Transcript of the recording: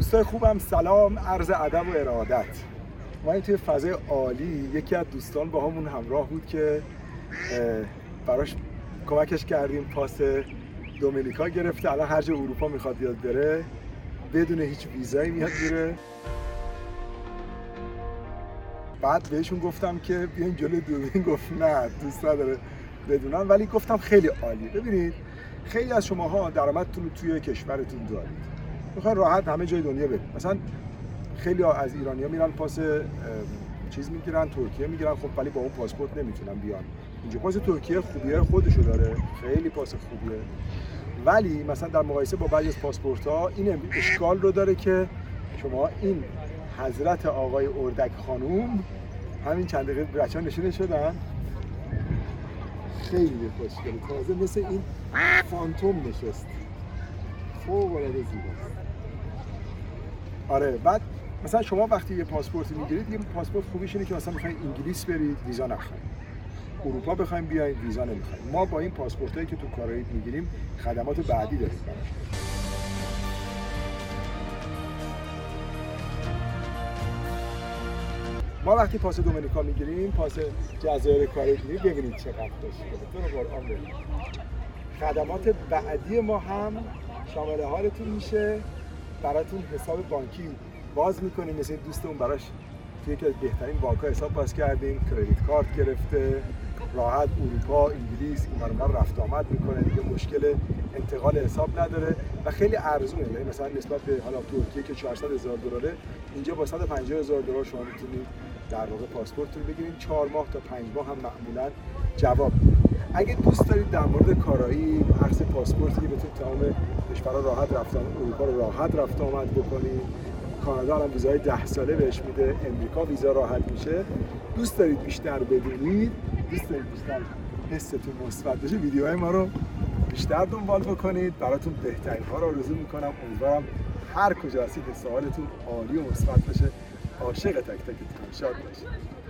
دوستای خوبم سلام، عرض ادب و ارادت. ما توی فضای عالی یکی از دوستان با همون همراه بود که براش کمکش کردیم پاس دومینیکا گرفته. الان هر جا اروپا میخواد بیاد بره بدون هیچ ویزایی میاد میره. بعد بهشون گفتم که بیاین جلوی دوربین، گفت نه دوست نداره بدونم، ولی گفتم خیلی عالی. ببینید خیلی از شماها درآمدتون رو توی کشورتون دارید، میخواین راحت همه جای دنیا برید. مثلا خیلی از ایرانی‌ها میرن پاس چیز میگیرن، ترکیه میگیرن، خب ولی با اون پاسپورت نمیتونن بیان. اینجا پاس ترکیه خوبیه خودشو داره، خیلی پاس خوبیه، ولی مثلا در مقایسه با بعضی از پاسپورت‌ها این اشکال رو داره که شما این حضرت آقای اردک خانوم همین چند دقیقه بچه‌ها نشونه شدن، خیلی خوشگله، تازه مثل این فانتوم نشست، فوق‌العاده زیباست. آره، بعد مثلا شما وقتی یه پاسپورت میگیرید، یه پاسپورت خوبیش اینه که مثلا میخواین انگلیس برید ویزا نخواید، اروپا بخوایم بیاید ویزا نمیخواید. ما با این پاسپورتایی که تو کارایی میگیریم خدمات بعدی داریم. ما وقتی پاس دومینیکا میگیریم، پاس جزایر کاریبی، ببینید چقدر داشته. تو رو قرآن ببینید. خدمات بعدی ما هم شامل حالتون میشه. براتون حساب بانکی باز میکنیم، مثل دوستمون براش توی یکی از بهترین بانک‌ها حساب باز کردیم، کریدیت کارت گرفته، راحت اروپا، انگلیس، اینور رفت آمد میکنه، دیگه مشکل انتقال حساب نداره و خیلی ارزونه. یعنی مثلا نسبت به حالا ترکیه که 400,000 دلاره، اینجا با 150,000 دلار شما میتونید در واقع پاسپورتتون بگیرید. 4 ماه تا 5 ماه هم معمولا جواب. اگه دوست دارید در مورد کارایی عرض پاسپورتی بتونید تمام کشورها راحت رفت آمد، اروپا رو راحت رفت آمد بکنید، کانادا هم ویزای 10 ساله بهش میده، امریکا ویزا راحت میشه. دوست دارید بیشتر بدونید، دوست دارید بیشتر حستون مثبت بشه، ویدیوهای ما رو بیشتر دنبال بکنید. براتون بهترین ها رو آرزو میکنم. امیدوارم هر کجا هستید حس و حالتون عالی و مثبت بشه. عاشق تک تکتون. شاد باشید.